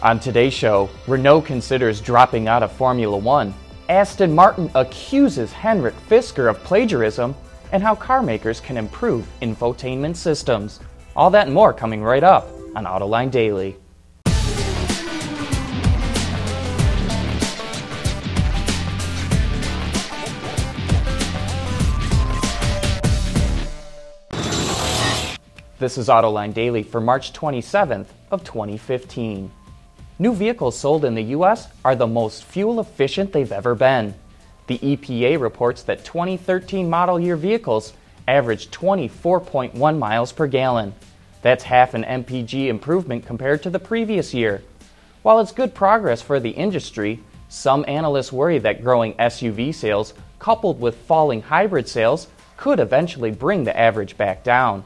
On today's show, Renault considers dropping out of Formula One, Aston Martin accuses Henrik Fisker of plagiarism, and how carmakers can improve infotainment systems. All that and more coming right up on Autoline Daily. This is Autoline Daily for March 27th of 2015. New vehicles sold in the U.S. are the most fuel-efficient they've ever been. The EPA reports that 2013 model year vehicles averaged 24.1 miles per gallon. That's half an MPG improvement compared to the previous year. While it's good progress for the industry, some analysts worry that growing SUV sales coupled with falling hybrid sales could eventually bring the average back down.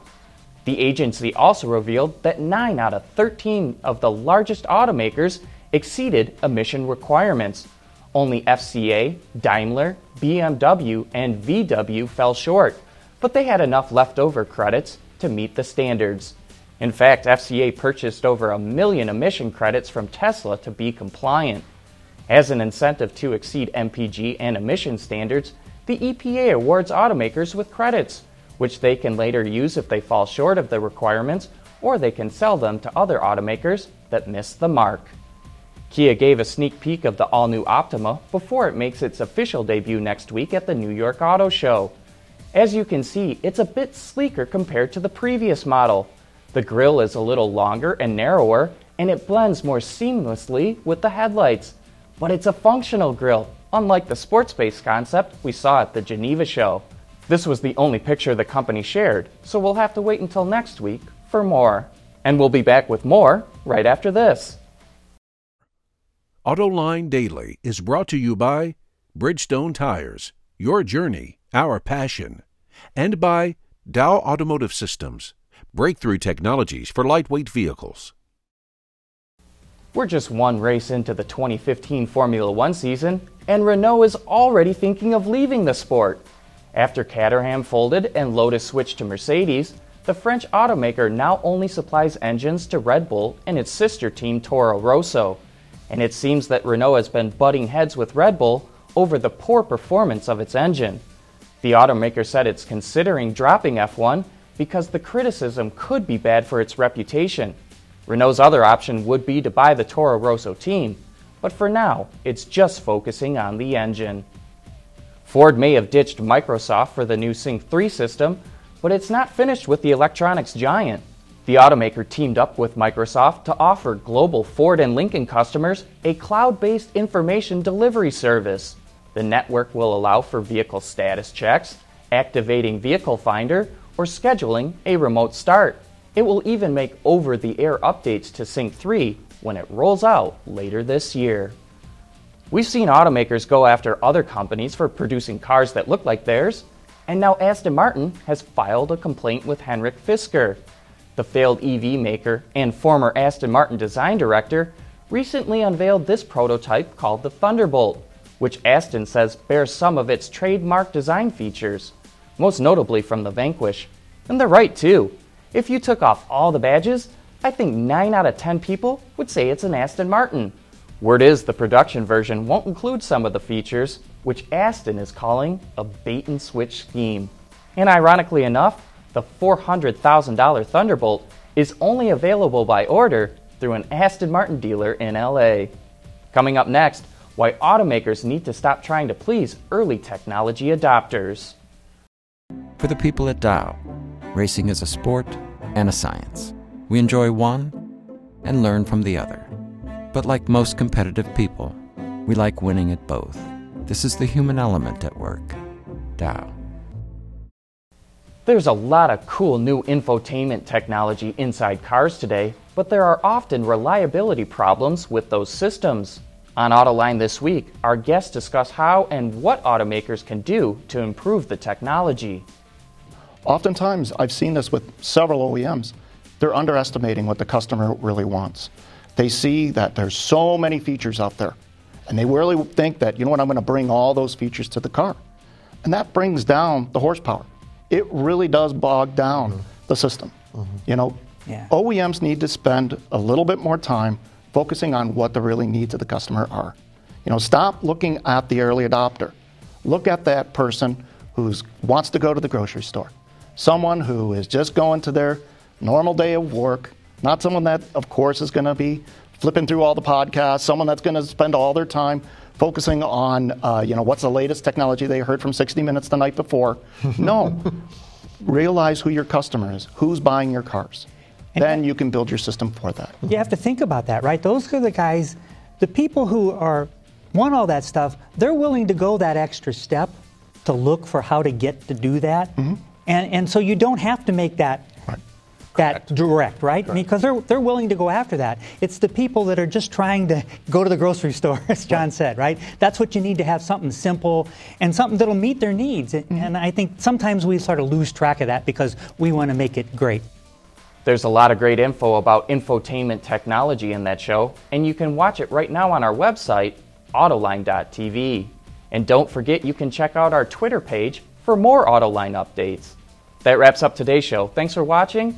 The agency also revealed that 9 out of 13 of the largest automakers exceeded emission requirements. Only FCA, Daimler, BMW, and VW fell short, but they had enough leftover credits to meet the standards. In fact, FCA purchased over 1 million emission credits from Tesla to be compliant. As an incentive to exceed MPG and emission standards, the EPA awards automakers with credits, which they can later use if they fall short of the requirements, or they can sell them to other automakers that miss the mark. Kia gave a sneak peek of the all-new Optima before it makes its official debut next week at the New York Auto Show. As you can see, it's a bit sleeker compared to the previous model. The grille is a little longer and narrower, and it blends more seamlessly with the headlights. But it's a functional grille, unlike the sports-based concept we saw at the Geneva Show. This was the only picture the company shared, so we'll have to wait until next week for more. And we'll be back with more right after this. Autoline Daily is brought to you by Bridgestone Tires, your journey, our passion, and by Dow Automotive Systems, breakthrough technologies for lightweight vehicles. We're just one race into the 2015 Formula One season, and Renault is already thinking of leaving the sport. After Caterham folded and Lotus switched to Mercedes, the French automaker now only supplies engines to Red Bull and its sister team Toro Rosso. And it seems that Renault has been butting heads with Red Bull over the poor performance of its engine. The automaker said it's considering dropping F1 because the criticism could be bad for its reputation. Renault's other option would be to buy the Toro Rosso team, but for now, it's just focusing on the engine. Ford may have ditched Microsoft for the new Sync 3 system, but it's not finished with the electronics giant. The automaker teamed up with Microsoft to offer global Ford and Lincoln customers a cloud-based information delivery service. The network will allow for vehicle status checks, activating Vehicle Finder, or scheduling a remote start. It will even make over-the-air updates to Sync 3 when it rolls out later this year. We've seen automakers go after other companies for producing cars that look like theirs, and now Aston Martin has filed a complaint with Henrik Fisker. The failed EV maker and former Aston Martin design director recently unveiled this prototype called the Thunderbolt, which Aston says bears some of its trademark design features, most notably from the Vanquish. And they're right too. If you took off all the badges, I think 9 out of 10 people would say it's an Aston Martin. Word is the production version won't include some of the features, which Aston is calling a bait-and-switch scheme. And ironically enough, the $400,000 Thunderbolt is only available by order through an Aston Martin dealer in LA. Coming up next, why automakers need to stop trying to please early technology adopters. For the people at Dow, racing is a sport and a science. We enjoy one and learn from the other. But like most competitive people, we like winning at both. This is the human element at work. Dow. There's a lot of cool new infotainment technology inside cars today, but there are often reliability problems with those systems. On Autoline this week, our guests discuss how and what automakers can do to improve the technology. Oftentimes, I've seen this with several OEMs. They're underestimating what the customer really wants. They see that there's so many features out there, and they really think that, you know what, I'm going to bring all those features to the car. And that brings down the horsepower. It really does bog down the system. You know, OEMs need to spend a little bit more time focusing on what the really needs of the customer are. You know, stop looking at the early adopter. Look at that person who wants to go to the grocery store, someone who is just going to their normal day of work, not someone that, of course, is going to be flipping through all the podcasts, someone that's going to spend all their time focusing on, you know, what's the latest technology they heard from 60 Minutes the night before. No. Realize who your customer is, who's buying your cars. And then you can build your system for that. You have to think about that, right? Those are the guys, the people who want all that stuff, they're willing to go that extra step to look for how to get to do that. Mm-hmm. And so you don't have to make that direct, right? Correct. Because they're willing to go after that. It's the people that are just trying to go to the grocery store, as John said, right? That's what you need to have, something simple and something that'll meet their needs. Mm-hmm. And I think sometimes we sort of lose track of that because we want to make it great. There's a lot of great info about infotainment technology in that show, and you can watch it right now on our website, autoline.tv. And don't forget, you can check out our Twitter page for more Autoline updates. That wraps up today's show. Thanks for watching,